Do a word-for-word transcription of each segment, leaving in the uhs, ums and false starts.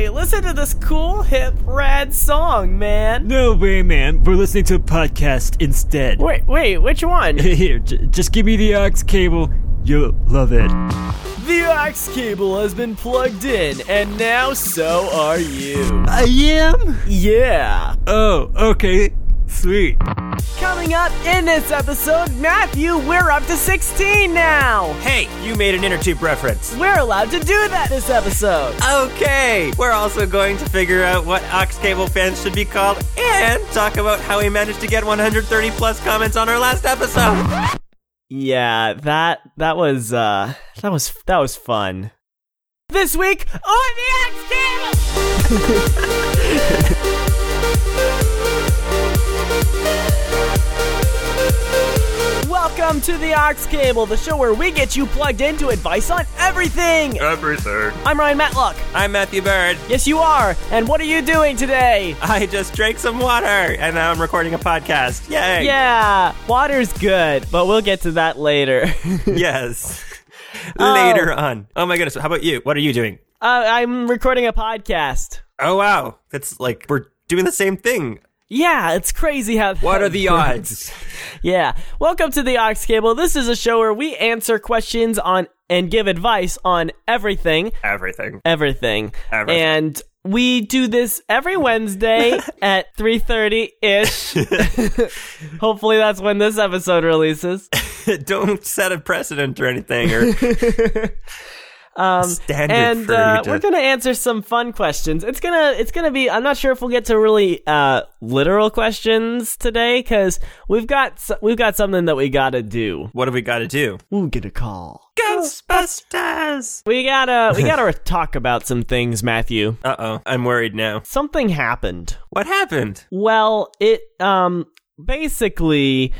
hey, listen to this cool, hip, rad song, man. No way, man. We're listening to a podcast instead. Wait, wait, which one? Here, j- just give me the aux cable. You'll love it. The aux cable has been plugged in, and now so are you. I am? Yeah. Oh, okay. Sweet. Coming up in this episode, Matthew, we're up to sixteen now. Hey, you made an InnerTube reference. We're allowed to do that this episode. Okay. We're also going to figure out what aux cable fans should be called and talk about how we managed to get one hundred thirty plus comments on our last episode. Yeah, that that was uh that was that was fun. This week on the aux cable. Welcome to the aux cable, the show where we get you plugged into advice on everything. Everything. I'm Ryan Matlock. I'm Matthew Bird. Yes, you are. And what are you doing today? I just drank some water, and now I'm recording a podcast. Yay. Yeah, water's good, but we'll get to that later. Yes, later oh. on. Oh my goodness, how about you? What are you doing? Uh, I'm recording a podcast. Oh, wow. That's like, we're doing the same thing. Yeah, it's crazy how... What are the odds? Yeah. Welcome to the aux cable. This is a show where we answer questions on and give advice on everything. Everything. Everything. Everything. And we do this every Wednesday at three thirty-ish. Hopefully that's when this episode releases. Don't set a precedent or anything. Or... Um, and uh, to... we're going to answer some fun questions. It's going to it's gonna be, I'm not sure if we'll get to really uh, literal questions today, because we've got we've got something that we got to do. What have we got to do? We'll get a call. Ghostbusters! We got to we gotta talk about some things, Matthew. Uh-oh, I'm worried now. Something happened. What happened? Well, it um basically...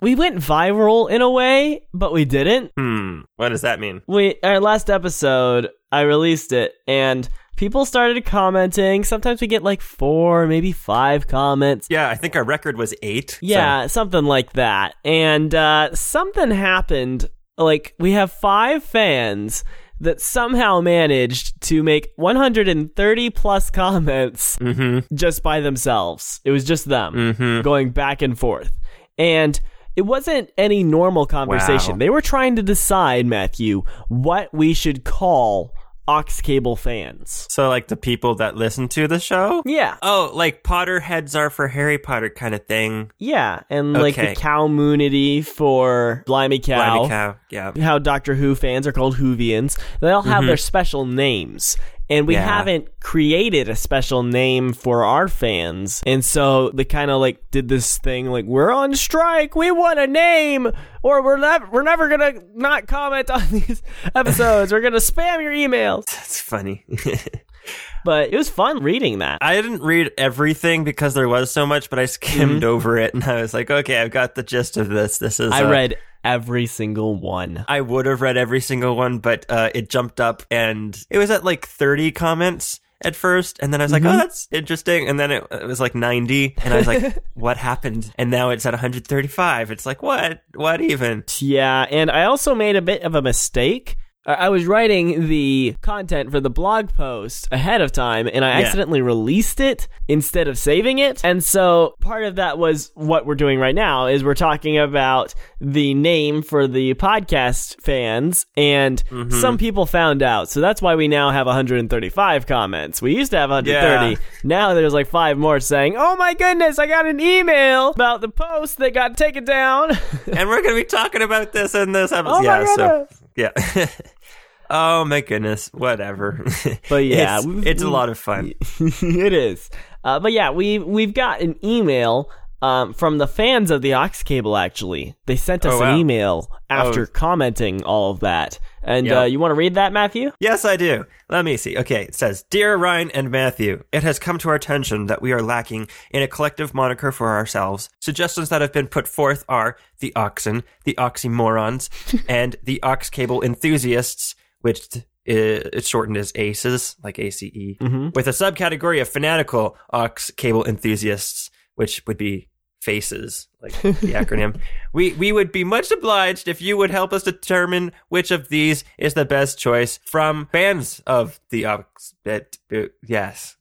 We went viral in a way, but we didn't. Hmm. What does that mean? We our last episode, I released it, and people started commenting. Sometimes we get like four, maybe five comments. Yeah, I think our record was eight. Yeah, so. Something like that. And uh, something happened. Like, we have five fans that somehow managed to make one hundred thirty plus comments mm-hmm. just by themselves. It was just them mm-hmm. going back and forth. And... It wasn't any normal conversation. Wow. They were trying to decide, Matthew, what we should call aux cable fans. So, like, the people that listen to the show? Yeah. Oh, like, Potterheads are for Harry Potter kind of thing. Yeah, and, okay. like, the Cowmunity for Blimey Cow. Blimey Cow, yeah. How Doctor Who fans are called Whovians. They all have mm-hmm. their special names. And we yeah. haven't created a special name for our fans. And so they kind of like did this thing like, we're on strike. We want a name or we're, nev- we're never going to not comment on these episodes. We're going to spam your emails. That's funny. But it was fun reading that. I didn't read everything because there was so much, but I skimmed mm-hmm. over it. And I was like, okay, I've got the gist of this. This is... I uh, read... Every single one. I would have read every single one, but uh, it jumped up and it was at like thirty comments at first. And then I was mm-hmm. like, oh, that's interesting. And then it, it was like ninety. And I was like, what happened? And now it's at one hundred thirty-five. It's like, what? What even? Yeah. And I also made a bit of a mistake. I was writing the content for the blog post ahead of time, and I yeah. accidentally released it instead of saving it. And so part of that was what we're doing right now is we're talking about the name for the podcast fans, and mm-hmm. some people found out. So that's why we now have one hundred thirty-five comments. We used to have one hundred thirty. Yeah. Now there's like five more saying, oh my goodness, I got an email about the post that got taken down. And we're going to be talking about this in this episode. Oh yeah, my goodness. So. Yeah. Oh, my goodness. Whatever. But yeah. it's, it's a lot of fun. It is. Uh, but yeah, we, we've got an email um, from the fans of the aux cable, actually. They sent us oh, wow. an email after oh. commenting all of that. And yep. uh, you want to read that, Matthew? Yes, I do. Let me see. Okay, it says, Dear Ryan and Matthew, it has come to our attention that we are lacking in a collective moniker for ourselves. Suggestions that have been put forth are the oxen, the oxymorons, and the aux cable enthusiasts, which it's shortened as ACES, like A C E, mm-hmm. with a subcategory of fanatical aux cable enthusiasts, which would be faces, like the acronym. We we would be much obliged if you would help us determine which of these is the best choice from fans of the Aux. Yes.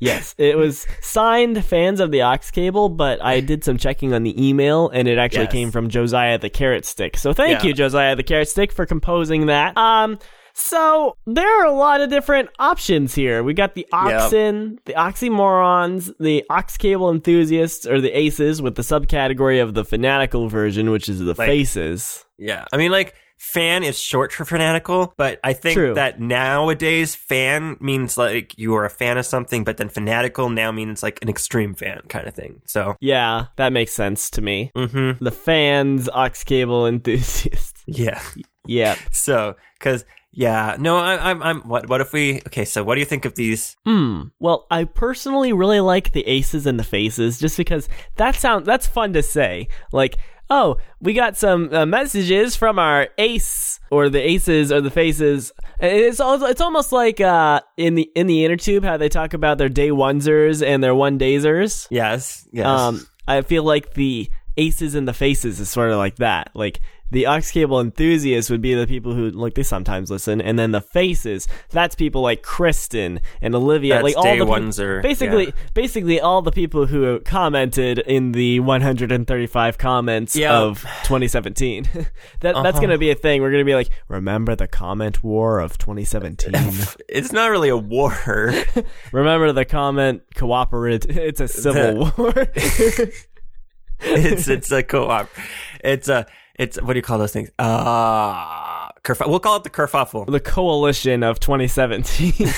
Yes, it was signed Fans of the Aux Cable, but I did some checking on the email, and it actually yes. came from Josiah the Carrot Stick. So thank yeah. you, Josiah the Carrot Stick, for composing that. Um, so there are a lot of different options here. We got the oxen, yep. the oxymorons, the aux cable enthusiasts, or the aces, with the subcategory of the fanatical version, which is the like, faces. Yeah, I mean, like, fan is short for fanatical, but I think True. that nowadays fan means like you are a fan of something, but then fanatical now means like an extreme fan kind of thing. So yeah, that makes sense to me. Mm-hmm. The fans, aux cable enthusiasts. Yeah, yeah. So because yeah, no, I, I'm I'm. What what if we? Okay, so what do you think of these? Hmm. Well, I personally really like the aces and the faces, just because that sound that's fun to say. Like, oh, we got some uh, messages from our ace, or the aces, or the faces. It's also, it's almost like uh, in the in the InnerTube how they talk about their day onesers and their one dazers. Yes, yes. Um, I feel like the aces and the faces is sort of like that. Like the aux cable enthusiasts would be the people who like they sometimes listen, and then the faces, that's people like Kristen and Olivia. That's like all day the ones pe- are, basically yeah. basically all the people who commented in the one hundred thirty-five comments yep. of twenty seventeen. that uh-huh. that's gonna be a thing. We're gonna be like, remember the comment war of twenty seventeen? It's not really a war. Remember the comment cooperate. It's a civil war. it's it's a co-op. It's a It's, what do you call those things? Ah, uh, kerf- we'll call it the kerfuffle. The coalition of twenty seventeen.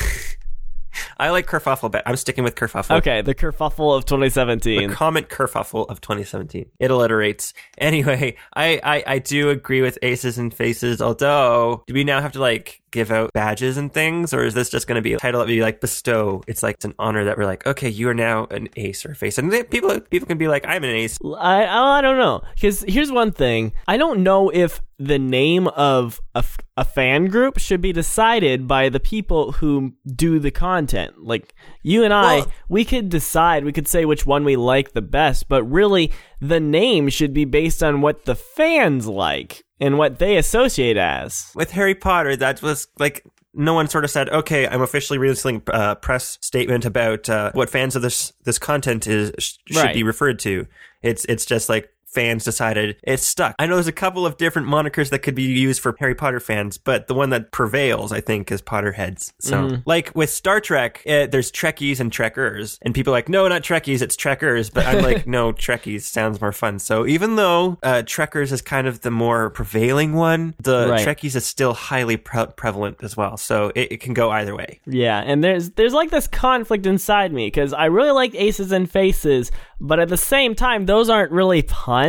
I like kerfuffle better. I'm sticking with kerfuffle. Okay, the kerfuffle of twenty seventeen. The comment kerfuffle of twenty seventeen. It alliterates. Anyway, I, I, I do agree with aces and faces, although do we now have to like give out badges and things, or is this just going to be a title that we like bestow? It's like it's an honor that we're like, okay, you are now an ace or a face. And they, people people can be like, I'm an ace. I, I don't know. Because here's one thing. I don't know if the name of a, f- a fan group should be decided by the people who do the content. Like you and I, well, we could decide, we could say which one we like the best, but really the name should be based on what the fans like and what they associate as. With Harry Potter, that was like no one sort of said, okay, I'm officially releasing a uh, press statement about uh, what fans of this this content is sh- should right. be referred to. It's it's just like fans decided it's stuck. I know there's a couple of different monikers that could be used for Harry Potter fans, but the one that prevails, I think, is Potterheads. So, mm. like with Star Trek, uh, there's Trekkies and Trekkers, and people are like, no, not Trekkies, it's Trekkers. But I'm like, no, Trekkies sounds more fun. So even though uh, Trekkers is kind of the more prevailing one, the right. Trekkies is still highly pre- prevalent as well. So it, it can go either way. Yeah, and there's there's like this conflict inside me because I really like aces and faces, but at the same time, those aren't really puns.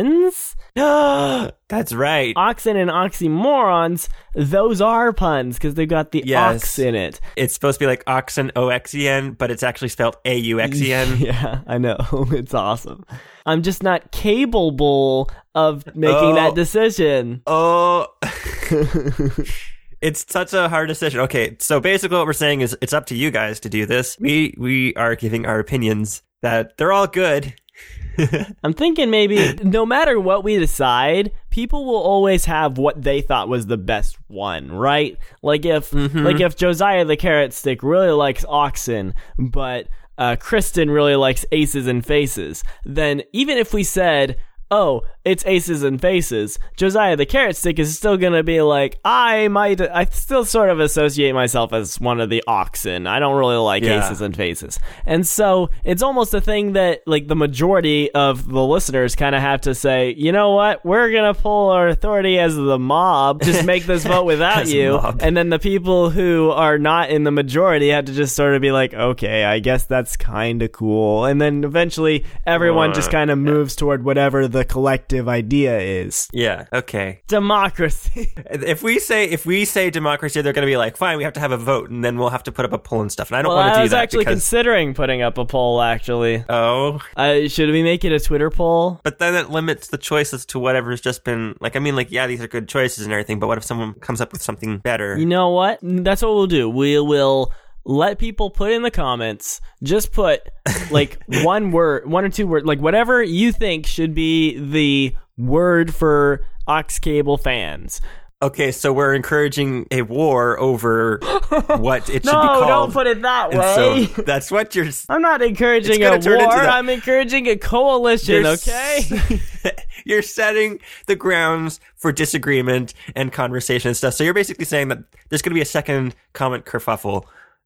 That's right. Oxen and oxymorons, those are puns because they've got the yes. ox in it. It's supposed to be like oxen, O X E N, but it's actually spelled A U X E N. Yeah, I know. It's awesome. I'm just not capable of making oh. that decision. Oh. It's such a hard decision. Okay, so basically what we're saying is it's up to you guys to do this. We we are giving our opinions that they're all good. I'm thinking maybe no matter what we decide, people will always have what they thought was the best one, right? Like if mm-hmm. like if Josiah the Carrot Stick really likes oxen, but uh, Kristen really likes aces and faces, then even if we said, oh, it's aces and faces, Josiah the Carrot Stick is still going to be like, I might, I still sort of associate myself as one of the oxen. I don't really like yeah. aces and faces. And so it's almost a thing that like the majority of the listeners kind of have to say, you know what, we're going to pull our authority as the mob, just make this vote without you. And then the people who are not in the majority have to just sort of be like, okay, I guess that's kind of cool. And then eventually everyone uh, just kind of yeah. moves toward whatever the the collective idea is. Yeah. Okay. Democracy. If we say if we say democracy, they're going to be like, fine, we have to have a vote, and then we'll have to put up a poll and stuff. And I don't well, want to do that. I was actually because... considering putting up a poll. Actually. Oh. Uh, should we make it a Twitter poll? But then it limits the choices to whatever's just been like. I mean, like, yeah, these are good choices and everything, but what if someone comes up with something better? You know what? That's what we'll do. We will. let people put in the comments, just put like one word, one or two words, like whatever you think should be the word for Aux Cable fans. Okay, so we're encouraging a war over what it should no, be called. No, don't put it that way. So that's what you're... I'm not encouraging a war. I'm encouraging a coalition, you're okay? S- you're setting the grounds for disagreement and conversation and stuff. So you're basically saying that there's going to be a second comment kerfuffle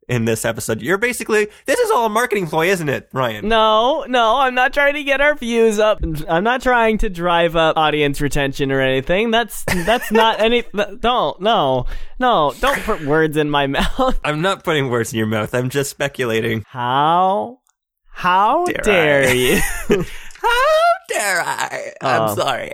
in this episode. You're basically... This is all a marketing ploy, isn't it, Ryan? No, no, I'm not trying to get our views up. I'm not trying to drive up audience retention or anything. That's that's not any... Don't, no, no, don't put words in my mouth. I'm not putting words in your mouth. I'm just speculating. How? How dare, dare I? you? How dare I? I'm um, sorry.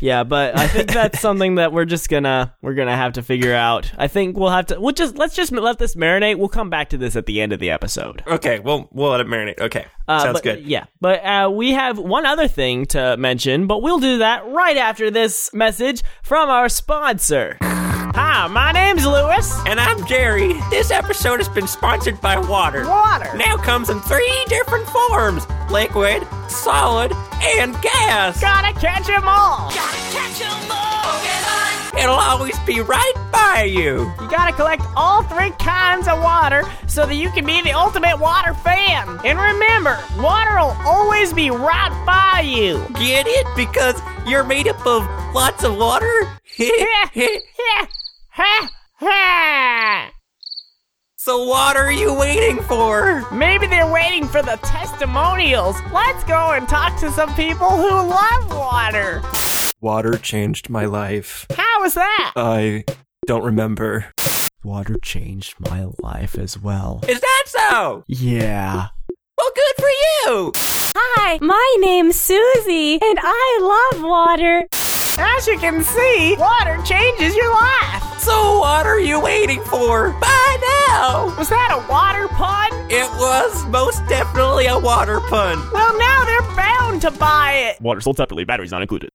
Yeah, but I think that's something that we're just gonna we're gonna have to figure out. I think we'll have to we'll just let's just let this marinate. We'll come back to this at the end of the episode. Okay, we'll we'll let it marinate. Okay, uh, sounds but, good. Yeah, but uh, we have one other thing to mention, but we'll do that right after this message from our sponsor. Hi, my name's Lewis. And I'm Jerry. This episode has been sponsored by water. Water. Now comes in three different forms. Liquid, solid, and gas. Gotta catch 'em all. Gotta catch 'em all. Get on. It'll always be right by you. You gotta collect all three kinds of water so that you can be the ultimate water fan. And remember, water'll always be right by you. Get it? Because you're made up of lots of water? Ha! Ha! So what are you waiting for? Maybe they're waiting for the testimonials. Let's go and talk to some people who love water. Water changed my life. How was that? I don't remember. Water changed my life as well. Is that so? Yeah. Well, good for you. Hi, my name's Susie, and I love water. As you can see, water changes your life. So what are you waiting for? Bye now! Was that a water pun? It was most definitely a water pun. Well, now they're bound to buy it. Water sold separately, batteries not included.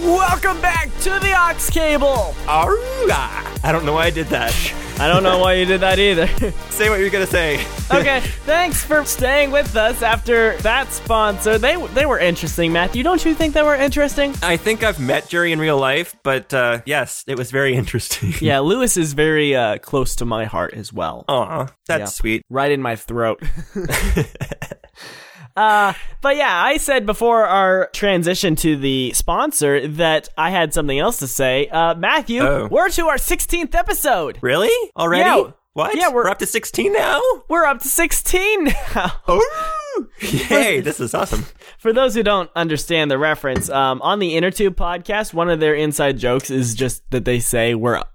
Welcome back to the Aux Cable. Arrgh. I don't know why I did that. I don't know why you did that either. Say what you're going to say. Okay, thanks for staying with us after that sponsor. They they were interesting, Matthew. Don't you think they were interesting? I think I've met Jerry in real life, but uh, yes, it was very interesting. Yeah, Lewis is very uh, close to my heart as well. Aw, that's yeah. sweet. Right in my throat. Uh, but yeah, I said before our transition to the sponsor that I had something else to say. Uh, Matthew, oh. We're to our sixteenth episode. Really? Already? Yeah. What? Yeah, we're, we're up to sixteen now? We're up to sixteen now. Oh! Yay, this is awesome. For those who don't understand the reference, um, on the InnerTube podcast, one of their inside jokes is just that they say we're up.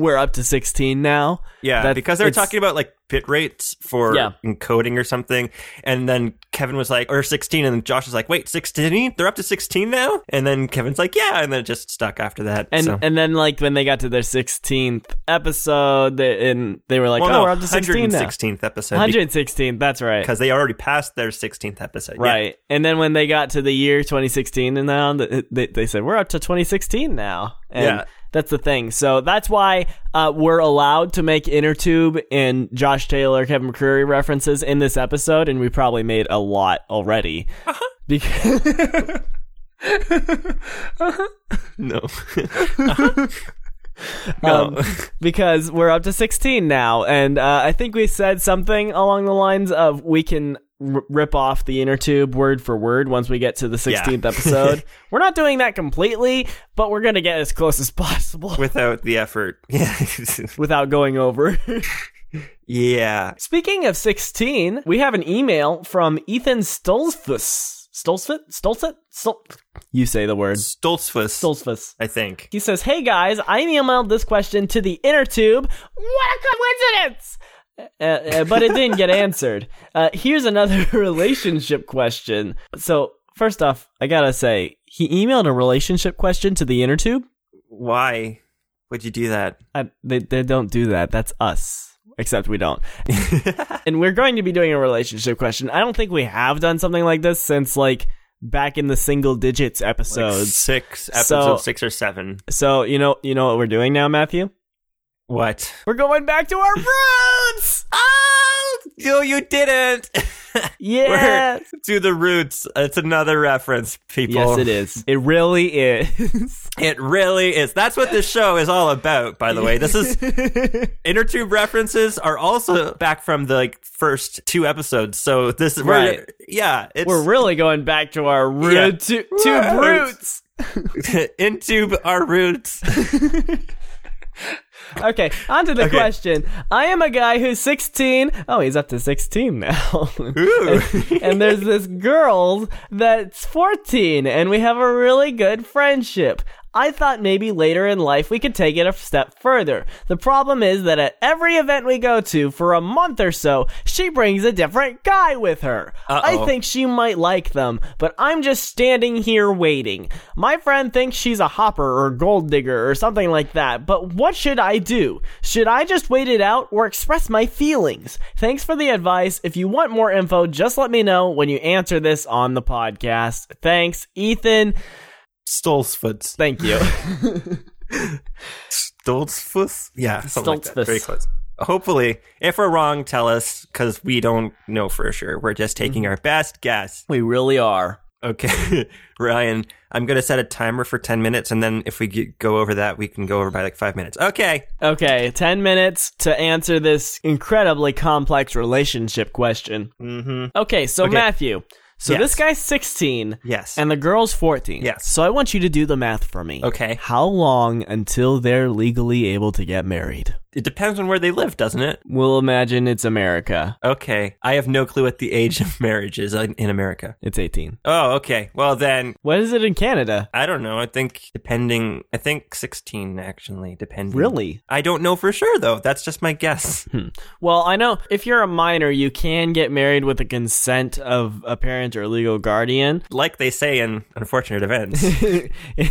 We're up to sixteen now. Yeah, that, because they were talking about like bit rates for yeah. encoding or something. And then Kevin was like, or sixteen. And then Josh was like, wait, sixteen? They're up to sixteen now? And then Kevin's like, yeah. And then it just stuck after that. And so. And then like when they got to their sixteenth episode, they, and they were like, well, oh, no, we're up to sixteen now. one hundred sixteenth episode. one hundred sixteenth, that's right. Because they already passed their sixteenth episode. Right. Yeah. And then when they got to the year twenty sixteen and now, they, they said, we're up to twenty sixteen now. And yeah. That's the thing. So that's why uh, we're allowed to make InnerTube and Josh Taylor, Kevin McCreary references in this episode, and we probably made a lot already. Uh-huh. Because uh-huh. No. Uh-huh. No. Um, because we're up to sixteen now, and uh, I think we said something along the lines of we can r- rip off the InnerTube word for word once we get to the sixteenth yeah. episode. We're not doing that completely, but we're going to get as close as possible. Without the effort. Yeah. Without going over. Yeah. Speaking of sixteen, we have an email from Ethan Stoltzfus. Stoltzfus? Stoltzfus? Stol- you say the word. Stoltzfus. Stoltzfus. I think. He says, hey guys, I emailed this question to the InnerTube. What a coincidence! Uh, uh, but it didn't get answered. Uh, here's another relationship question. So, first off, I gotta say, he emailed a relationship question to the InnerTube? Why would you do that? I, they, they don't do that. That's us. Except we don't. And we're going to be doing a relationship question. I don't think we have done something like this since, like, back in the single digits episodes. Like six, episode so, six or seven. So, you know, you know what we're doing now, Matthew? What? We're going back to our roots! Oh, no, you didn't! Yeah! We're to the roots. It's another reference, people. Yes, it is. It really is. It really is. That's what this show is all about, by the way. This is... InnerTube references are also back from the like, first two episodes, so this is... Right. We're, yeah. It's, we're really going back to our root, yeah. to, to roots. roots. Into our roots. Okay, on to the okay. question. I am a guy who's sixteen. Oh, he's up to sixteen now. Ooh. and, and there's this girl that's fourteen, and we have a really good friendship. I thought maybe later in life we could take it a step further. The problem is that at every event we go to for a month or so, she brings a different guy with her. Uh-oh. I think she might like them, but I'm just standing here waiting. My friend thinks she's a hopper or gold digger or something like that, but what should I do? Should I just wait it out or express my feelings? Thanks for the advice. If you want more info, just let me know when you answer this on the podcast. Thanks, Ethan Stoltzfus. Thank you. Stoltzfus? Yeah, something Stoltzfus. Like that. Very close. Hopefully, if we're wrong, tell us, because we don't know for sure. We're just taking mm-hmm. our best guess. We really are. Okay, Ryan, I'm going to set a timer for ten minutes, and then if we get, go over that, we can go over by like five minutes. Okay. Okay, ten minutes to answer this incredibly complex relationship question. Mm-hmm. Okay, so okay. Matthew... So yes. This guy's sixteen, yes, and the girl's fourteen. Yes. So I want you to do the math for me. Okay. How long until they're legally able to get married? It depends on where they live, doesn't it? We'll imagine it's America. Okay. I have no clue what the age of marriage is in America. It's eighteen. Oh, okay. Well, then... What is it in Canada? I don't know. I think depending... I think sixteen, actually, depending. Really? I don't know for sure, though. That's just my guess. Hmm. Well, I know if you're a minor, you can get married with the consent of a parent or legal guardian, like they say in Unfortunate Events.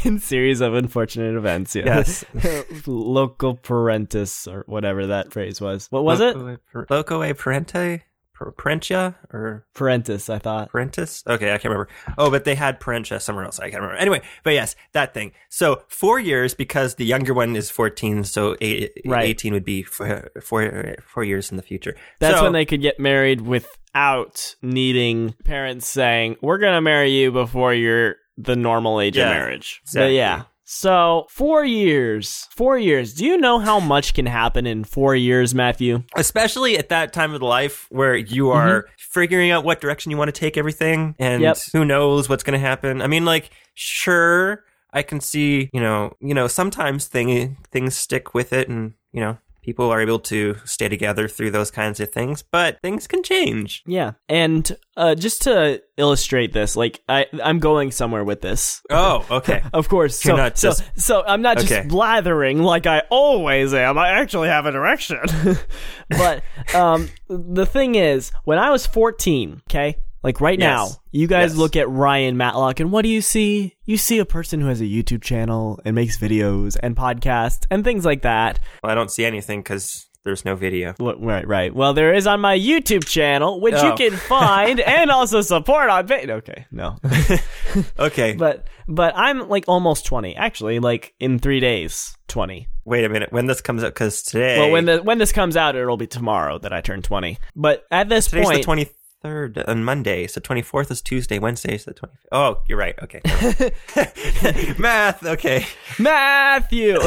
In series of unfortunate events, yes. yes. Loco parentis, or whatever that phrase was. What was Loco it? Per- Loco e parente? Per- parentia? Or parentis, I thought. Parentis? Okay, I can't remember. Oh, but they had parentia somewhere else. I can't remember. Anyway, but yes, that thing. So four years, because the younger one is fourteen, so eight, right. eighteen would be four, four, four years in the future. That's so, when they could get married with... out needing parents saying, we're going to marry you before you're the normal age yeah, of marriage. Exactly. But yeah. So four years, four years. Do you know how much can happen in four years, Matthew? Especially at that time of life where you are mm-hmm. figuring out what direction you want to take everything and yep. who knows what's going to happen. I mean, like, sure, I can see, you know, you know, sometimes thing, things stick with it and, you know. People are able to stay together through those kinds of things, but things can change. Yeah. And uh, just to illustrate this, like, I, I'm going somewhere with this. Oh, okay. Of course. So, not just... so, so I'm not okay. just blathering like I always am. I actually have a direction. But um, the thing is, when I was fourteen, okay, like right yes. now, you guys yes. look at Ryan Matlock, and what do you see? You see a person who has a YouTube channel and makes videos and podcasts and things like that. Well, I don't see anything because there's no video. Well, right, right. Well, there is on my YouTube channel, which oh. you can find and also support on... Va- okay, no. Okay. But but I'm like almost twenty. Actually, like in three days, twenty. Wait a minute. When this comes out, because today... Well, when, the, when this comes out, it'll be tomorrow that I turn twenty. But at this Today's point... Today's the twenty-third. Third on Monday, so twenty-fourth is Tuesday, Wednesday is the twenty-fifth. Oh, you're right. Okay. Math. Okay. Matthew.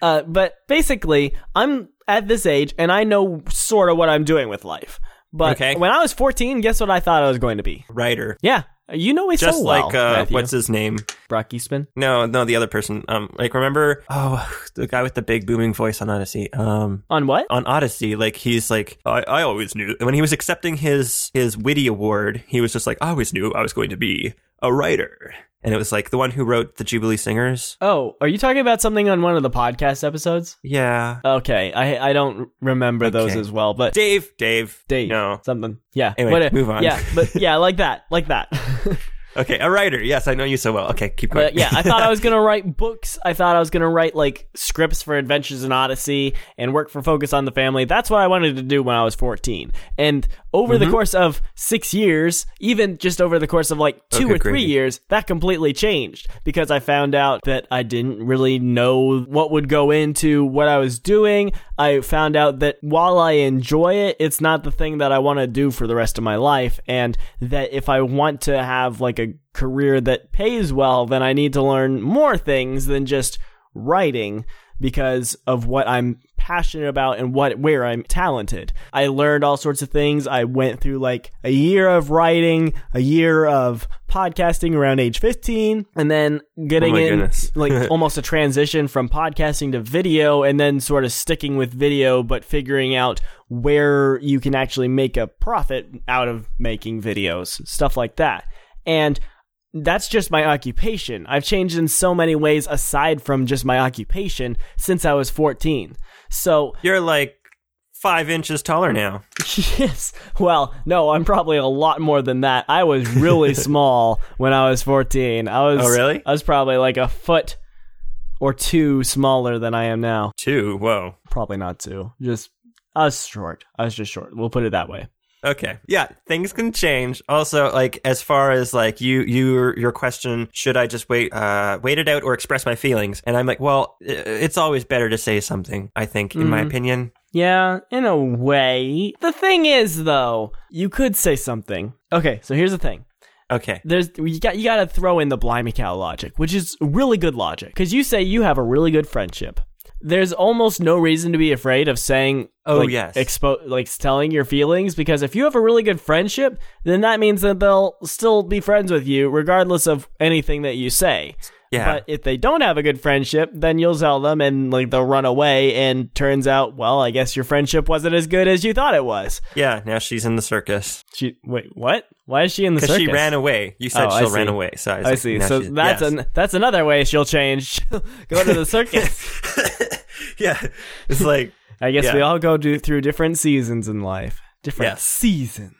uh, but basically, I'm at this age, and I know sort of what I'm doing with life. But okay. when I was fourteen, guess what I thought I was going to be? Writer. Yeah. You know me Just so well, Just like, uh, what's his name? Brock Eastman? No, no, the other person. Um, like, remember, oh, the guy with the big booming voice on Odyssey. Um, On what? On Odyssey. Like, he's like, I, I always knew. When he was accepting his, his Witty Award, he was just like, I always knew I was going to be a writer. And it was like the one who wrote the Jubilee Singers. Oh, are you talking about something on one of the podcast episodes? Yeah. Okay. I I don't remember okay. those as well, but Dave, Dave, Dave, no, something. Yeah. Anyway, but, move on. Yeah, but yeah, like that, like that. Okay, a writer. Yes, I know you so well. Okay, keep going. But yeah, I thought I was going to write books. I thought I was going to write, like, scripts for Adventures in Odyssey and work for Focus on the Family. That's what I wanted to do when I was fourteen. And over mm-hmm. the course of six years, even just over the course of like two okay, or three crazy. years, that completely changed because I found out that I didn't really know what would go into what I was doing. I found out that while I enjoy it, it's not the thing that I want to do for the rest of my life, and that if I want to have like a career that pays well, then I need to learn more things than just writing because of what I'm passionate about and what where I'm talented. I learned all sorts of things. I went through like a year of writing, a year of podcasting around age fifteen, and then getting oh my in goodness. like almost a transition from podcasting to video, and then sort of sticking with video, but figuring out where you can actually make a profit out of making videos, stuff like that. And that's just my occupation. I've changed in so many ways aside from just my occupation since I was fourteen. So you're like five inches taller now. Yes. Well, no, I'm probably a lot more than that. I was really small when I was fourteen. I was. Oh, really? I was probably like a foot or two smaller than I am now. Two? Whoa. Probably not two. Just I was short. I was just short. We'll put it that way. Okay. Yeah, things can change. Also, like as far as like you, you, your question, should I just wait, uh, wait it out or express my feelings? And I'm like, well, it's always better to say something, I think, in mm. my opinion. Yeah, in a way. The thing is, though, you could say something. Okay, so here's the thing. Okay. There's you got you got to throw in the Blimey Cow logic, which is really good logic, because you say you have a really good friendship. There's almost no reason to be afraid of saying, oh, like, yes, expo- like telling your feelings, because if you have a really good friendship, then that means that they'll still be friends with you regardless of anything that you say. Yeah. But if they don't have a good friendship, then you'll tell them and like they'll run away, and turns out, well, I guess your friendship wasn't as good as you thought it was. Yeah, now she's in the circus. She wait, what? Why is she in the circus? Because she ran away. You said oh, she ran away. So I, I like, see. So that's yes. an, that's another way she'll change. Go to the circus. Yeah. It's like I guess yeah. we all go do, through different seasons in life. Different yes. seasons.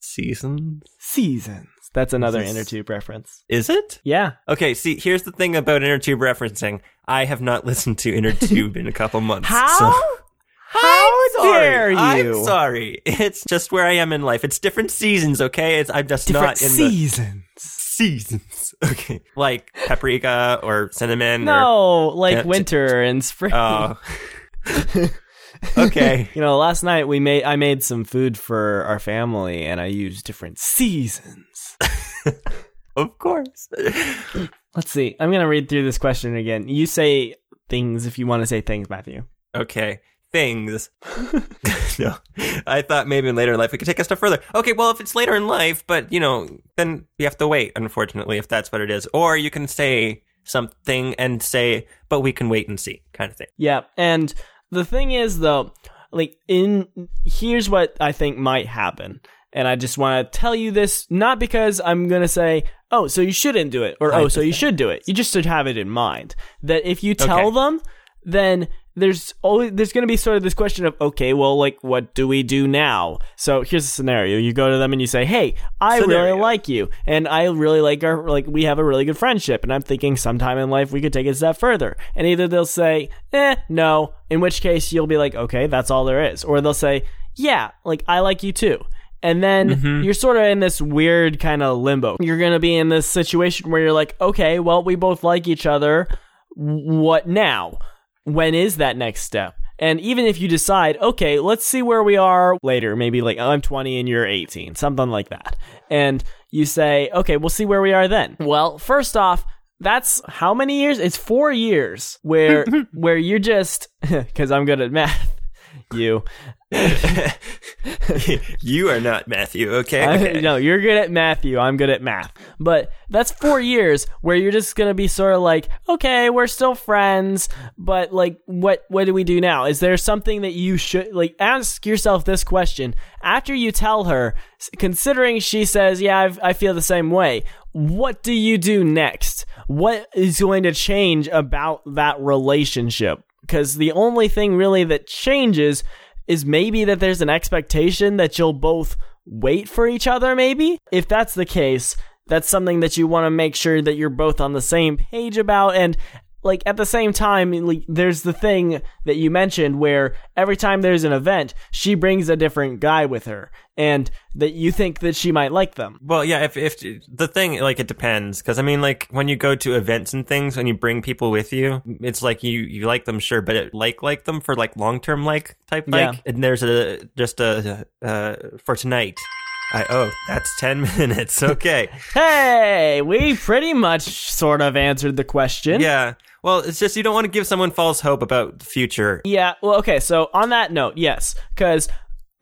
Seasons. Seasons. That's another InnerTube reference. Is it? Yeah. Okay, see, here's the thing about InnerTube referencing. I have not listened to InnerTube in a couple months. How? So. How dare you? I'm sorry. It's just where I am in life. It's different seasons, okay? It's I'm just different not in seasons. the... Seasons. Seasons. Okay. Like paprika or cinnamon. No, or, like uh, winter and spring. Oh. Okay. You know, last night we made I made some food for our family, and I used different seasons. Of course. Let's see. I'm going to read through this question again. You say things if you want to say things, Matthew. Okay. Things. No. I thought maybe in later in life we could take a step further. Okay, well, if it's later in life, but, you know, then you have to wait, unfortunately, if that's what it is. Or you can say something and say, but we can wait and see, kind of thing. Yeah, and... the thing is, though, like in here's what I think might happen. And I just want to tell you this, not because I'm going to say, oh, so you shouldn't do it, or oh, so you should do it. You just should have it in mind that if you tell okay. them, then there's always, there's going to be sort of this question of, okay, well, like, what do we do now? So here's a scenario. You go to them and you say, hey, I scenario. really like you. And I really like our, like, we have a really good friendship. And I'm thinking sometime in life we could take it a step further. And either they'll say, eh, no. In which case, you'll be like, okay, that's all there is. Or they'll say, yeah, like, I like you too. And then mm-hmm. you're sort of in this weird kind of limbo. You're going to be in this situation where you're like, okay, well, we both like each other. What now? When is that next step? And even if you decide, okay, let's see where we are later, maybe like I'm twenty and you're eighteen, something like that. And you say, okay, we'll see where we are then. Well, first off, that's how many years? It's four years where where you're just, because I'm good at math, you. You are not Matthew, okay? okay. I, no, you're good at Matthew. I'm good at math. But that's four years where you're just going to be sort of like, okay, we're still friends, but like, what, what do we do now? Is there something that you should, like, ask yourself this question. After you tell her, considering she says, yeah, I've, I feel the same way, what do you do next? What is going to change about that relationship? Because the only thing really that changes is maybe that there's an expectation that you'll both wait for each other, maybe? If that's the case, that's something that you want to make sure that you're both on the same page about. And like, at the same time, like, there's the thing that you mentioned where every time there's an event, she brings a different guy with her, and that you think that she might like them. Well, yeah, if if the thing, like, it depends, because, I mean, like, when you go to events and things and you bring people with you, it's like you, you like them, sure, but it, like, like them for, like, long-term like type like, yeah. And there's a, just a, uh, for tonight. I, oh, that's ten minutes. Okay. Hey, we pretty much sort of answered the question. Yeah. Well, it's just you don't want to give someone false hope about the future. Yeah. Well, okay. So on that note, yes, because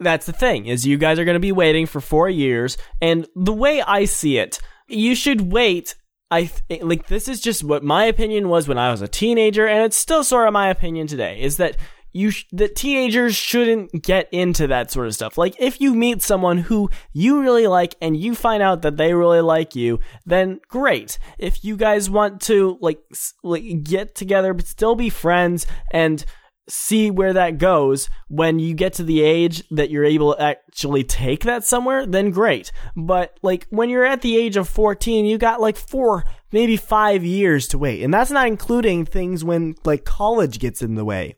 that's the thing is you guys are going to be waiting for four years. And the way I see it, you should wait. I th- like this is just what my opinion was when I was a teenager. And it's still sort of my opinion today is that You sh- that teenagers shouldn't get into that sort of stuff. Like, if you meet someone who you really like and you find out that they really like you, then great. If you guys want to, like, s- like get together but still be friends and see where that goes when you get to the age that you're able to actually take that somewhere, then great. But, like, when you're at the age of fourteen, you got, like, four maybe five years to wait. And that's not including things when, like, college gets in the way.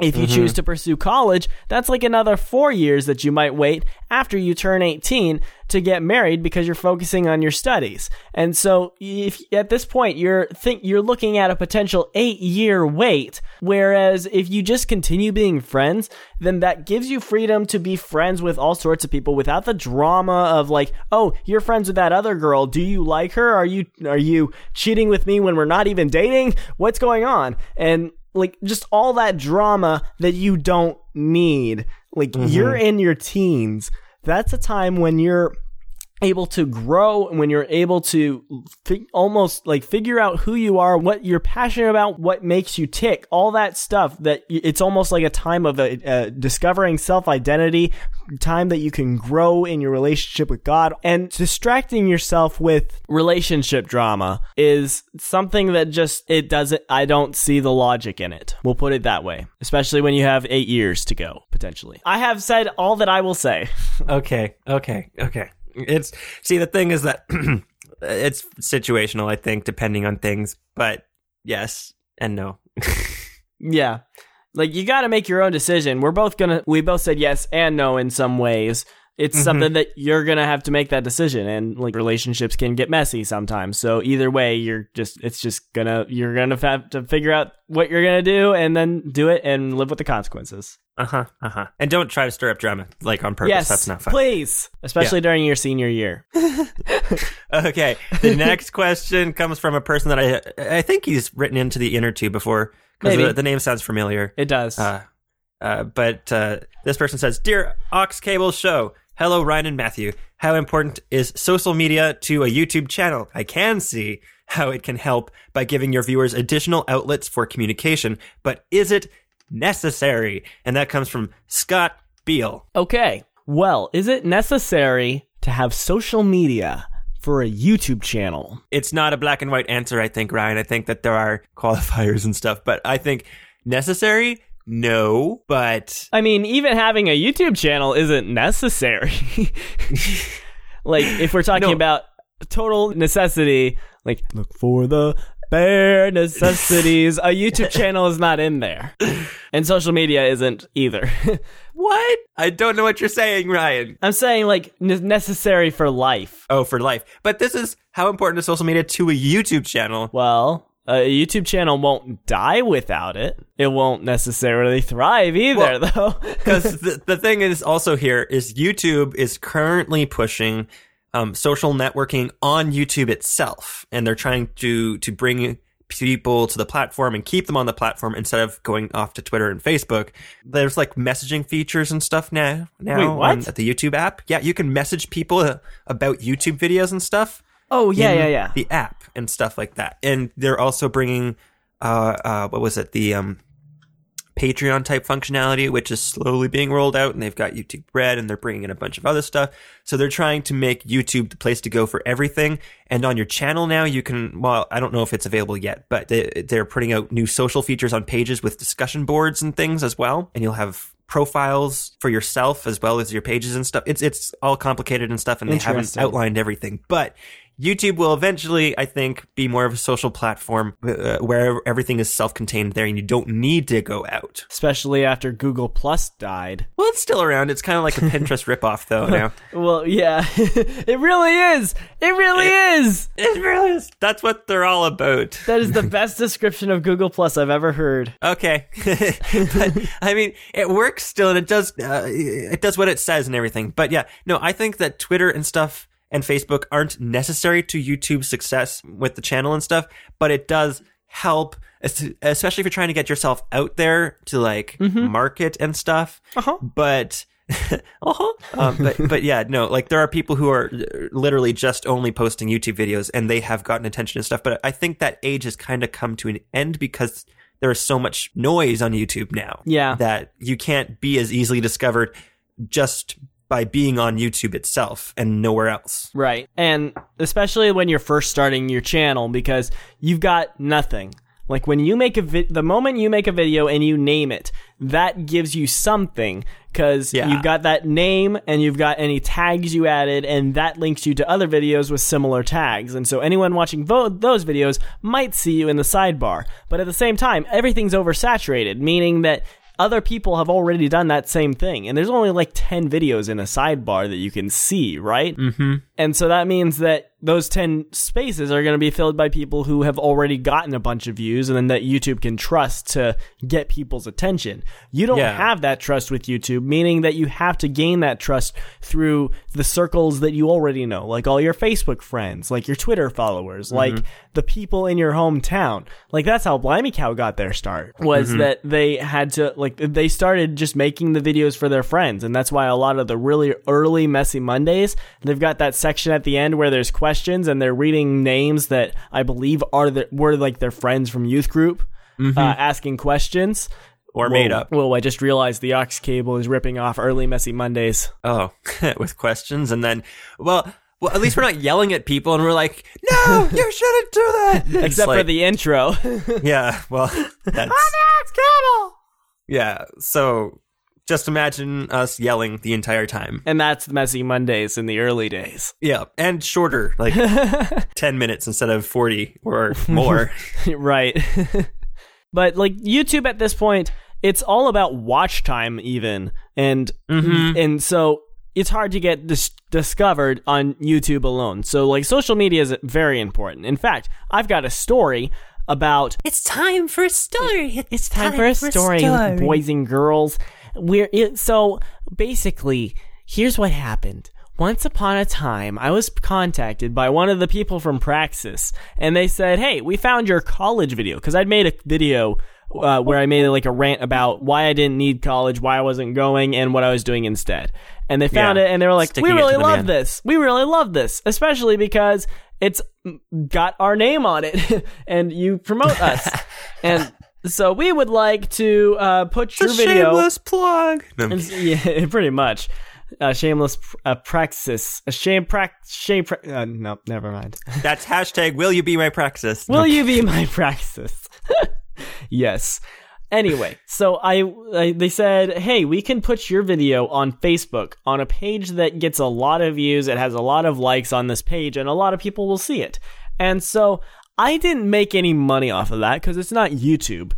If you mm-hmm. choose to pursue college, that's like another four years that you might wait after you turn eighteen to get married because you're focusing on your studies. And so if at this point you're think you're looking at a potential eight year wait, whereas if you just continue being friends, then that gives you freedom to be friends with all sorts of people without the drama of like, oh, you're friends with that other girl. Do you like her? Are you are you cheating with me when we're not even dating? What's going on? And like, just all that drama that you don't need. Like, mm-hmm. you're in your teens. That's a time when you're able to grow and when you're able to fi- almost, like, figure out who you are, what you're passionate about, what makes you tick, all that stuff that y- it's almost like a time of a, a discovering self-identity, time that you can grow in your relationship with God. And distracting yourself with relationship drama is something that just, it doesn't, I don't see the logic in it. We'll put it that way, especially when you have eight years to go, potentially. I have said all that I will say. Okay, okay, okay. It's see the thing is that it's situational, I think, depending on things, but yes and no. Yeah, like you got to make your own decision. We're both gonna we both said yes and no in some ways. It's mm-hmm. something that you're gonna have to make that decision, and like relationships can get messy sometimes. So either way, you're just it's just gonna you're gonna have to figure out what you're gonna do and then do it and live with the consequences. Uh-huh, uh-huh. And don't try to stir up drama, like, on purpose. Yes, that's not fun. Please! Especially yeah. during your senior year. Okay, the next question comes from a person that I I think he's written into the InnerTube before, because the, the name sounds familiar. It does. Uh, uh, but uh, this person says, Dear Aux Cable Show, hello, Ryan and Matthew. How important is social media to a YouTube channel? I can see how it can help by giving your viewers additional outlets for communication, but is it necessary? And that comes from Scott Beal. Okay. Well, is it necessary to have social media for a YouTube channel? It's not a black and white answer, I think, Ryan. I think that there are qualifiers and stuff, but I think necessary? No, but... I mean, even having a YouTube channel isn't necessary. Like, if we're talking no. about total necessity, like, look for the... bare necessities. A YouTube channel is not in there. And social media isn't either. What? I don't know what you're saying, Ryan. I'm saying, like, n- necessary for life. Oh, for life. But this is how important is social media to a YouTube channel? Well, a YouTube channel won't die without it. It won't necessarily thrive either, well, though. Because the, the thing is also here is YouTube is currently pushing... Um, social networking on YouTube itself, and they're trying to to bring people to the platform and keep them on the platform instead of going off to Twitter and Facebook. There's like messaging features and stuff now now Wait, what? On, at the YouTube app. Yeah, you can message people uh, about YouTube videos and stuff. Oh yeah, yeah, yeah. The app and stuff like that, and they're also bringing uh uh what was it the um. Patreon type functionality, which is slowly being rolled out, and they've got YouTube Red, and they're bringing in a bunch of other stuff. So they're trying to make YouTube the place to go for everything. And on your channel now, you can, well, I don't know if it's available yet, but they, they're putting out new social features on pages with discussion boards and things as well. And you'll have profiles for yourself as well as your pages and stuff. It's it's all complicated and stuff, and they haven't outlined everything. But YouTube will eventually, I think, be more of a social platform uh, where everything is self-contained there and you don't need to go out. Especially after Google Plus died. Well, it's still around. It's kind of like a Pinterest ripoff, though, now. Well, yeah. It really is. It really it, is. It really is. That's what they're all about. That is the best description of Google Plus I've ever heard. Okay. But, I mean, it works still, and it does, uh, it does what it says and everything. But, yeah, no, I think that Twitter and stuff and Facebook aren't necessary to YouTube's success with the channel and stuff, but it does help, especially if you're trying to get yourself out there to, like, mm-hmm. market and stuff. Uh-huh. But, uh-huh. um, but, but yeah, no, like, there are people who are literally just only posting YouTube videos, and they have gotten attention and stuff. But I think that age has kind of come to an end because there is so much noise on YouTube now. Yeah. That you can't be as easily discovered just by being on YouTube itself and nowhere else. Right. And especially when you're first starting your channel, because you've got nothing. Like, when you make a vi- the moment you make a video and you name it, that gives you something, because yeah. you've got that name and you've got any tags you added, and that links you to other videos with similar tags. And so anyone watching vo- those videos might see you in the sidebar. But at the same time, everything's oversaturated, meaning that other people have already done that same thing. And there's only like ten videos in a sidebar that you can see, right? Mm-hmm. And so that means that those ten spaces are going to be filled by people who have already gotten a bunch of views, and then that YouTube can trust to get people's attention. You don't yeah. have that trust with YouTube, meaning that you have to gain that trust through the circles that you already know, like all your Facebook friends, like your Twitter followers, mm-hmm. like the people in your hometown. Like, that's how Blimey Cow got their start, was mm-hmm. that they had to, like, they started just making the videos for their friends. And that's why a lot of the really early Messy Mondays, they've got that section at the end where there's questions. Questions and they're reading names that I believe are the, were like their friends from youth group mm-hmm. uh, asking questions. Or whoa, made up. Whoa, I just realized the Aux Cable is ripping off early Messy Mondays. Oh, with questions. And then, well, well, at least we're not yelling at people and we're like, no, you shouldn't do that. Except like, for the intro. Yeah, well, that's... Oh, Aux Cable! Yeah, so... Just imagine us yelling the entire time. And that's the Messy Mondays in the early days. Yeah, and shorter, like ten minutes instead of forty or more. Right. But like YouTube at this point, it's all about watch time even. And mm-hmm. and so it's hard to get dis- discovered on YouTube alone. So like social media is very important. In fact, I've got a story about... It's time for a story. It's, it's time, time for a for story, story, boys and girls. We're it, so basically, here's what happened. Once upon a time, I was contacted by one of the people from Praxis, and they said, "Hey, we found your college video," because I'd made a video uh, where I made like a rant about why I didn't need college, why I wasn't going, and what I was doing instead. And they found yeah. it, and they were like, "We really love this. We really love this, especially because it's got our name on it, and you promote us." And so we would like to uh, put it's your a video. Shameless plug. And, yeah, pretty much. Uh, shameless uh, praxis. A shame praxis. Shame pra- uh, no, never mind. That's hashtag. Will you be my praxis? Will you be my praxis? Yes. Anyway, so I, I they said, hey, we can put your video on Facebook on a page that gets a lot of views. It has a lot of likes on this page, and a lot of people will see it. And so I didn't make any money off of that because it's not YouTube.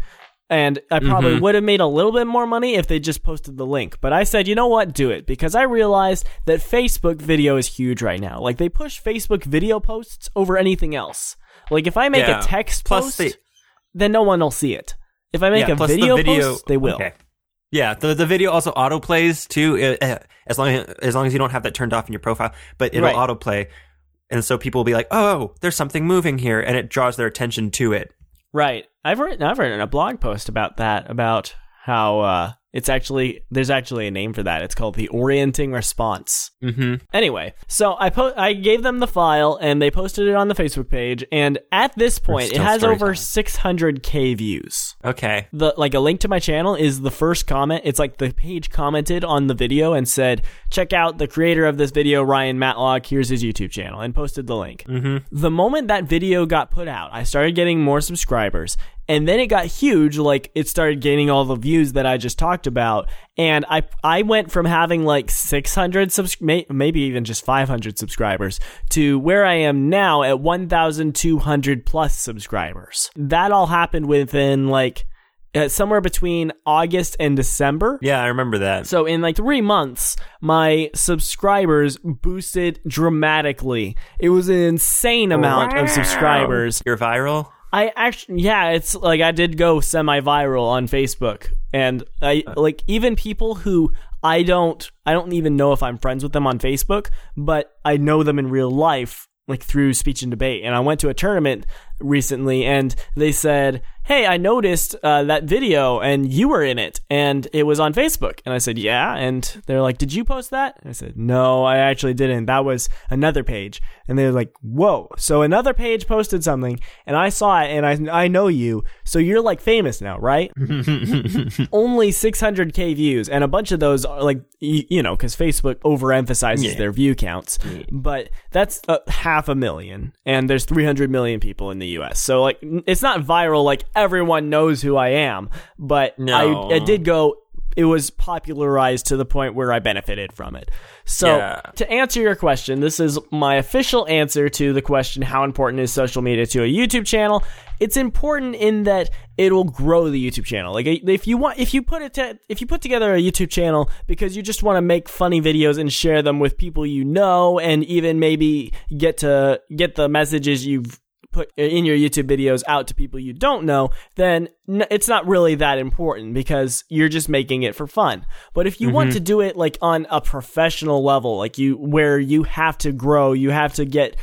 And I probably mm-hmm. would have made a little bit more money if they just posted the link. But I said, you know what? Do it. Because I realized that Facebook video is huge right now. Like, they push Facebook video posts over anything else. Like, if I make yeah. a text plus post, the- then no one will see it. If I make yeah, a video, the video post, they will. Okay. Yeah, the the video also autoplays, too, as long as, as long as you don't have that turned off in your profile. But it'll right. autoplay. And so people will be like, oh, there's something moving here, and it draws their attention to it. Right. I've written, I've written a blog post about that, about how uh, it's actually, there's actually a name for that. It's called the orienting response. Mm-hmm. Anyway, so I po- I gave them the file, and they posted it on the Facebook page, and at this point, it has over time. six hundred thousand views. Okay. The Like, a link to my channel is the first comment. It's like the page commented on the video and said, check out the creator of this video, Ryan Matlock, here's his YouTube channel, and posted the link. Mm-hmm. The moment that video got put out, I started getting more subscribers, And then it got huge, like it started gaining all the views that I just talked about. And I I went from having like six hundred, subs- may, maybe even just five hundred subscribers to where I am now at twelve hundred plus subscribers. That all happened within like uh, somewhere between August and December. Yeah, I remember that. So in like three months, my subscribers boosted dramatically. It was an insane amount wow. of subscribers. You're viral? I actually, yeah, it's like I did go semi-viral on Facebook, and I like even people who I don't, I don't even know if I'm friends with them on Facebook, but I know them in real life, like through speech and debate. And I went to a tournament recently, and they said, "Hey, I noticed uh, that video, and you were in it, and it was on Facebook." And I said, "Yeah," and they're like, "Did you post that?" And I said, "No, I actually didn't. That was another page." And they're like, "Whoa! So another page posted something, and I saw it, and I I know you. So you're like famous now, right?" Only six hundred k views, and a bunch of those are like you, you know, because Facebook overemphasizes yeah. their view counts, yeah. but that's uh, half a million, and there's three hundred million people in the U S So like, it's not viral like. Everyone knows who I am, but no. I, I did go, it was popularized to the point where I benefited from it. So yeah. to answer your question, this is my official answer to the question, how important is social media to a YouTube channel? It's important in that it will grow the YouTube channel. Like if you want, if you put it, to, if you put together a YouTube channel because you just want to make funny videos and share them with people you know, and even maybe get to get the messages you've put in your YouTube videos out to people you don't know, then it's not really that important because you're just making it for fun. But if you mm-hmm. want to do it like on a professional level, like you where you have to grow, you have to get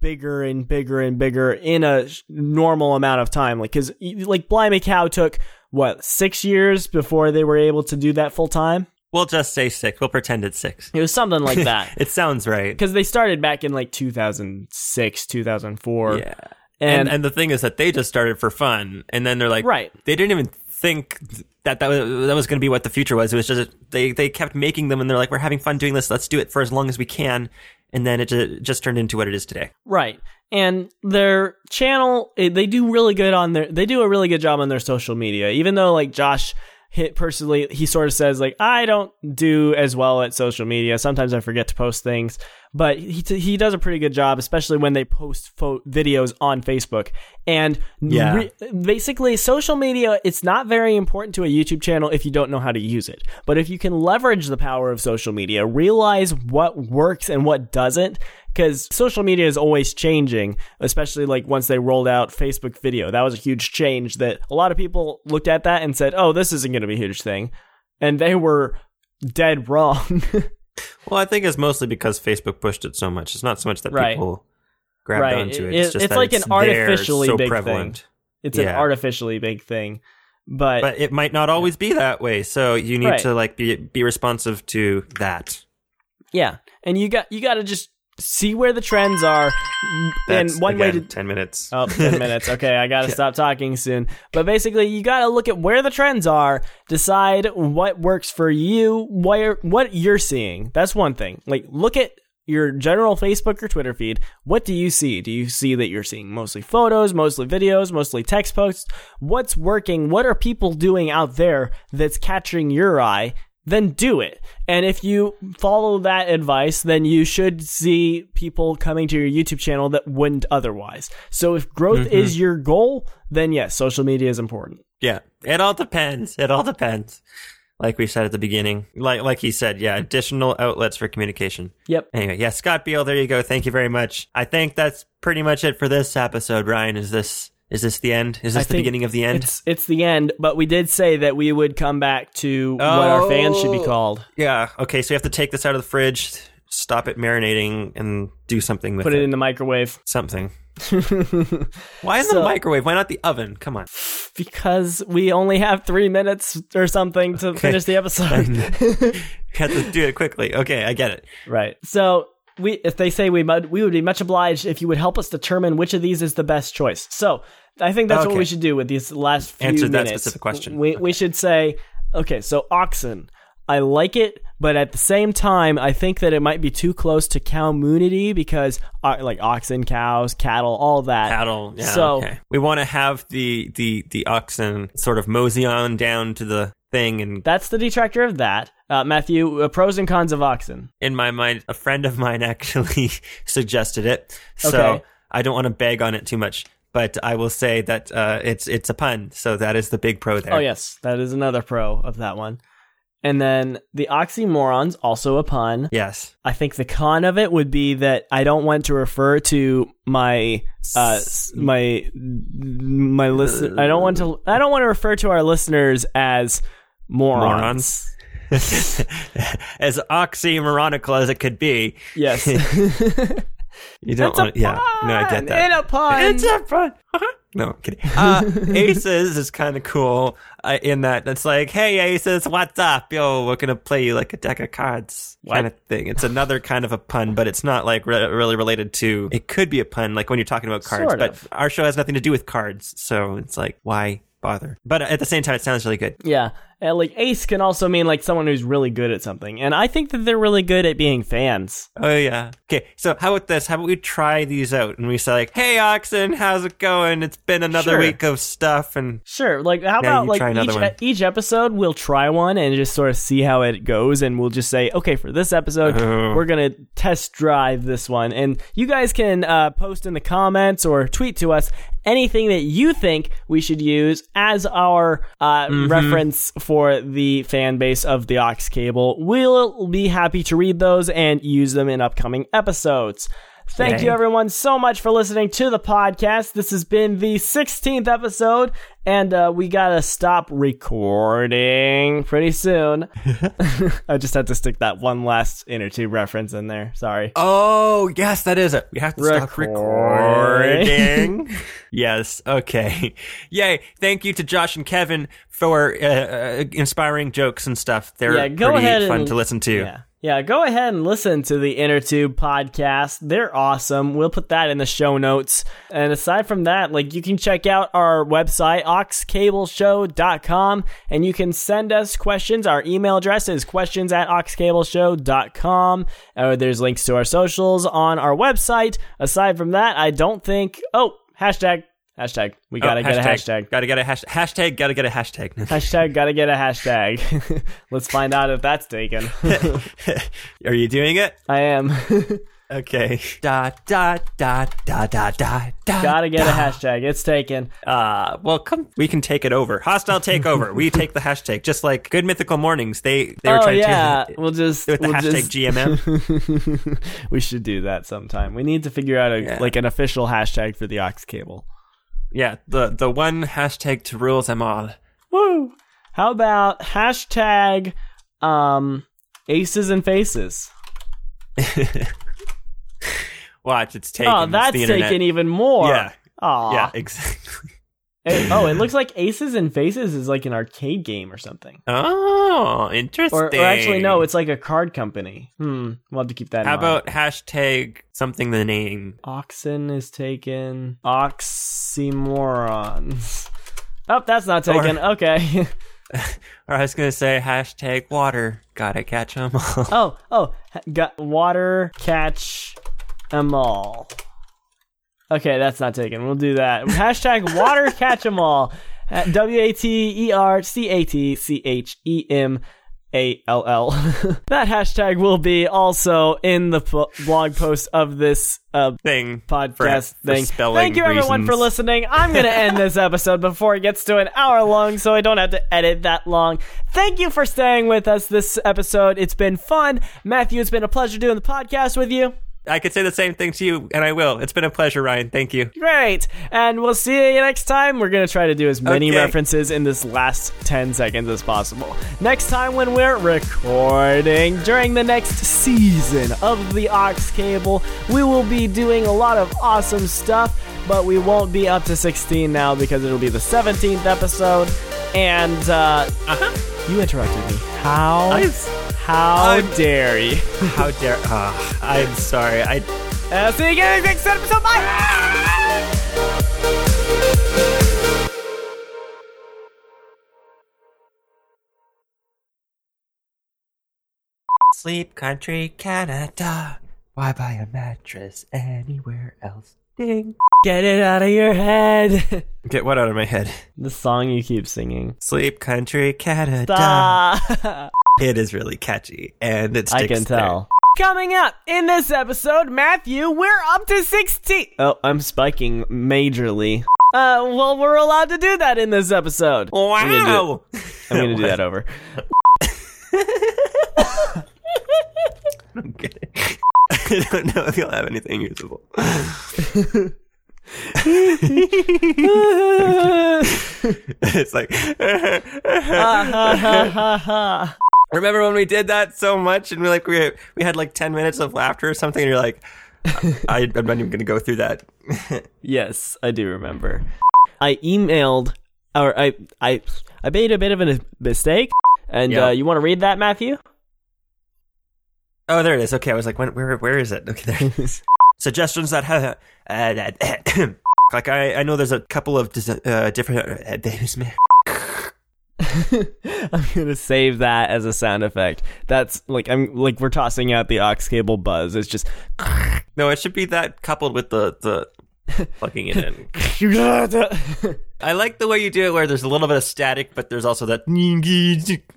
bigger and bigger and bigger in a normal amount of time, like because like Blimey Cow took what six years before they were able to do that full time. We'll just say six. We'll pretend it's six. It was something like that. It sounds right. Because they started back in like two thousand six, two thousand four. Yeah. And, and and the thing is that they just started for fun. And then they're like, right. They didn't even think that that was, that was going to be what the future was. It was just, they, they kept making them and they're like, we're having fun doing this. Let's do it for as long as we can. And then it just, just turned into what it is today. Right. And their channel, they do really good on their, they do a really good job on their social media. Even though like Josh, Hit personally, he sort of says like, I don't do as well at social media. Sometimes I forget to post things, but he t- he does a pretty good job, especially when they post fo- videos on Facebook. And yeah. re- basically, social media, it's not very important to a YouTube channel if you don't know how to use it. But if you can leverage the power of social media, realize what works and what doesn't. Because social media is always changing, especially like once they rolled out Facebook video. That was a huge change that a lot of people looked at that and said, oh, this isn't going to be a huge thing. And they were dead wrong. Well, I think it's mostly because Facebook pushed it so much. It's not so much that right. people grabbed right. onto it. It's, it, just it's that like it's an artificially so big prevalent. Thing. It's yeah. an artificially big thing. But, but it might not always be that way. So you need right. to like be, be responsive to that. Yeah. And you got you got to just... see where the trends are. That's, and one again, way to ten minutes. Oh, ten minutes. Okay, I gotta yeah. stop talking soon. But basically, you gotta look at where the trends are. Decide what works for you. Where what you're seeing. That's one thing. Like, look at your general Facebook or Twitter feed. What do you see? Do you see that you're seeing mostly photos, mostly videos, mostly text posts? What's working? What are people doing out there that's catching your eye? Then do it. And if you follow that advice, then you should see people coming to your YouTube channel that wouldn't otherwise. So if growth mm-hmm. is your goal, then yes, social media is important. Yeah. It all depends. It all depends. Like we said at the beginning. Like like he said, yeah, additional outlets for communication. Yep. Anyway, yeah, Scott Beal, there you go. Thank you very much. I think that's pretty much it for this episode, Ryan. Is this Is this the end? Is this I the beginning of the end? It's, it's the end, but we did say that we would come back to oh, what our fans should be called. Yeah. Okay, so you have to take this out of the fridge, stop it marinating, and do something with it. Put it in the microwave. Something. Why in so, the microwave? Why not the oven? Come on. Because we only have three minutes or something to okay. finish the episode. You have to do it quickly. Okay, I get it. Right. So... We, if they say we mud, we would be much obliged if you would help us determine which of these is the best choice. So I think that's okay. what we should do with these last few Answer minutes. Answer that specific question. We, okay. we should say, okay, so oxen. I like it But at the same time, I think that it might be too close to cow-munity because, uh, like, oxen, cows, cattle, all that. Cattle, yeah, so, okay. We want to have the, the, the oxen sort of mosey on down to the thing. And that's the detractor of that. Uh, Matthew, uh, pros and cons of oxen. In my mind, a friend of mine actually suggested it, so okay. I don't want to beg on it too much. But I will say that uh, it's it's a pun, so that is the big pro there. Oh, yes, that is another pro of that one. And then the oxymoron's also a pun. Yes. I think the con of it would be that I don't want to refer to my uh my my listen. I don't want to. I don't want to refer to our listeners as morons. morons. As oxymoronical as it could be. Yes. You don't want to, yeah. No, I get that. It's a pun. It's a pun. Uh-huh. No, I'm kidding. Uh, Aces is kind of cool uh, in that it's like, hey, Aces, what's up? Yo, we're going to play you like a deck of cards kind of thing. It's another kind of a pun, but it's not like re- really related to, it could be a pun like when you're talking about cards, sort but of. Our show has nothing to do with cards. So it's like, why bother? But at the same time, it sounds really good. Yeah. And like ace can also mean like someone who's really good at something. And I think that they're really good at being fans. Oh, yeah. Okay, so how about this? How about we try these out? And we say like, hey, Oxen, how's it going? It's been another sure. week of stuff. And Sure. Like, how about like each, each episode we'll try one and just sort of see how it goes. And we'll just say, okay, for this episode, oh. we're going to test drive this one. And you guys can uh, post in the comments or tweet to us anything that you think we should use as our uh, mm-hmm. reference for for the fan base of the Aux Cable. We'll be happy to read those and use them in upcoming episodes. Thank Dang. you, everyone, so much for listening to the podcast. This has been the sixteenth episode, and uh, we gotta stop recording pretty soon. I just had to stick that one last InnerTube reference in there. Sorry. Oh, yes, that is it. We have to Record- stop recording. Yes, okay. Yay, thank you to Josh and Kevin for uh, uh, inspiring jokes and stuff. They're yeah, go pretty ahead fun and, to listen to. Yeah. Yeah, go ahead and listen to the InnerTube podcast. They're awesome. We'll put that in the show notes. And aside from that, like you can check out our website, aux cable show dot com, and you can send us questions. Our email address is questions at aux cable show dot com. Uh, there's links to our socials on our website. Aside from that, I don't think... Oh, hashtag. Hashtag. We gotta oh, get hashtag. a hashtag. Gotta get a hashtag. Hashtag, gotta get a hashtag. Hashtag, gotta get a hashtag. Let's find out if that's taken. Are you doing it? I am. Okay. Da, da, da, da, da, da, gotta get da. a hashtag. It's taken. Uh, well, come. We can take it over. Hostile takeover. We take the hashtag. Just like Good Mythical Mornings. They they were oh, trying yeah. to we'll just, do it with we'll the hashtag just... G M M. We should do that sometime. We need to figure out a, yeah. like an official hashtag for the Aux Cable. Yeah, the, the one hashtag to rules them all. Woo! How about hashtag um, aces and faces? Watch, it's taken. Oh, that's taken even more. Yeah, Aww. yeah, exactly. It, oh, it looks like Aces and Faces is like an arcade game or something. Oh, interesting. Or, or actually, no, it's like a card company. Hmm, we'll have to keep that in How mind. About hashtag something the name? Oxen is taken. Oxymorons. Oh, that's not taken. Or, okay. Or I was going to say hashtag water. Gotta catch them all. Oh, oh, got water catch them all. Okay, that's not taken. We'll do that. Hashtag WaterCatchEmAll. W A T E R C A T C H E M A L L. That hashtag will be also in the po- blog post of this uh, thing podcast for, thing. For Thank you, everyone, reasons. for listening. I'm going to end this episode before it gets to an hour long so I don't have to edit that long. Thank you for staying with us this episode. It's been fun. Matthew, it's been a pleasure doing the podcast with you. I could say the same thing to you, and I will. It's been a pleasure, Ryan. Thank you. Great. And we'll see you next time. We're going to try to do as many okay. references in this last ten seconds as possible. Next time when we're recording during the next season of the Aux Cable, we will be doing a lot of awesome stuff, but we won't be up to sixteen now because it'll be the seventeenth episode. And uh, uh-huh. you interrupted me. How? I- How I'm, dare you? How dare... Uh, I'm sorry. I... Uh, see you again in the next episode. Bye! sleep, country Canada. Why buy a mattress anywhere else? Ding. Get it out of your head. Get what out of my head? The song you keep singing. Sleep, country Canada. Stop. It is really catchy, and it sticks I can tell. There. Coming up in this episode, Matthew, we're up to sixteen. Oh, I'm spiking majorly. Uh, well, we're allowed to do that in this episode. Wow. I'm gonna do, I'm gonna do that over. I don't get it. I don't know if you'll have anything usable. It's like... ha, ha, ha, ha, ha. Remember when we did that so much and we like we we had like ten minutes of laughter or something and you're like, I, I'm not even going to go through that. Yes, I do remember. I emailed, or I I, I made a bit of a mistake. And yep. uh, you want to read that, Matthew? Oh, there it is. Okay, I was like, when, where where is it? Okay, there it is. Suggestions that have... Uh, that, like, I, I know there's a couple of dis- uh, different... Uh, I'm gonna save that as a sound effect. That's like I'm like we're tossing out the aux cable buzz. It's just no. It should be that coupled with the the plugging it in. I like the way you do it, where there's a little bit of static, but there's also that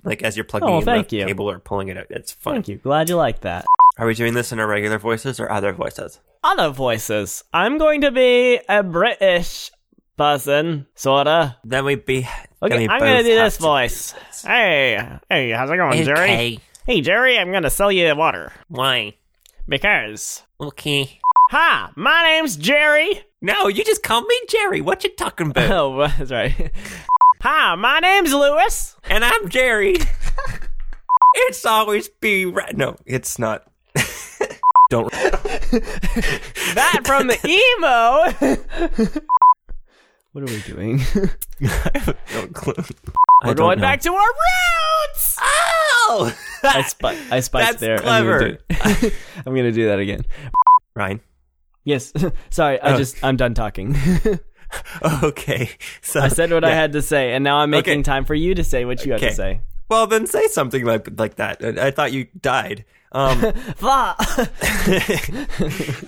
like as you're plugging oh, in the you. cable or pulling it out. It's fun. Thank you. Glad you like that. Are we doing this in our regular voices or other voices? Other voices. I'm going to be a British person, sorta. Then we'd be. Okay, I'm gonna do this voice. Do this. Hey, hey, how's it going, okay. Jerry? Hey, Jerry, I'm gonna sell you water. Why? Because. Okay. Hi, my name's Jerry. No, you just call me Jerry. What you talking about? Oh, that's right. Hi, my name's Lewis, and I'm Jerry. It's always be right. No, it's not. Don't. That from the emo. What are we doing? I have no clue. We're going know. back to our roots! Oh! I, spi- I spiked That's there. That's clever. I'm going to do that again. Ryan? Yes. Sorry, oh. I just, I'm done talking. Okay. So, I said what yeah. I had to say, and now I'm making okay. time for you to say what you okay. had to say. Well, then say something like like that. I, I thought you died. Um,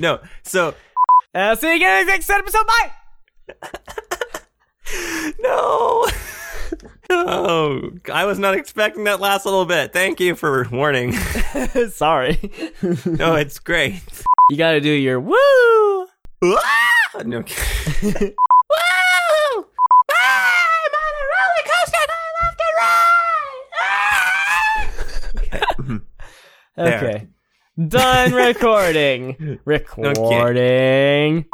no, so... Uh, see you again in the next episode. Bye! No. Oh, I was not expecting that last little bit. Thank you for warning. Sorry. No, it's great. You gotta do your woo. Woo! No. Woo! I'm on a roller coaster and I love to ride! Ah! Okay. Okay. Done recording. Recording. Okay.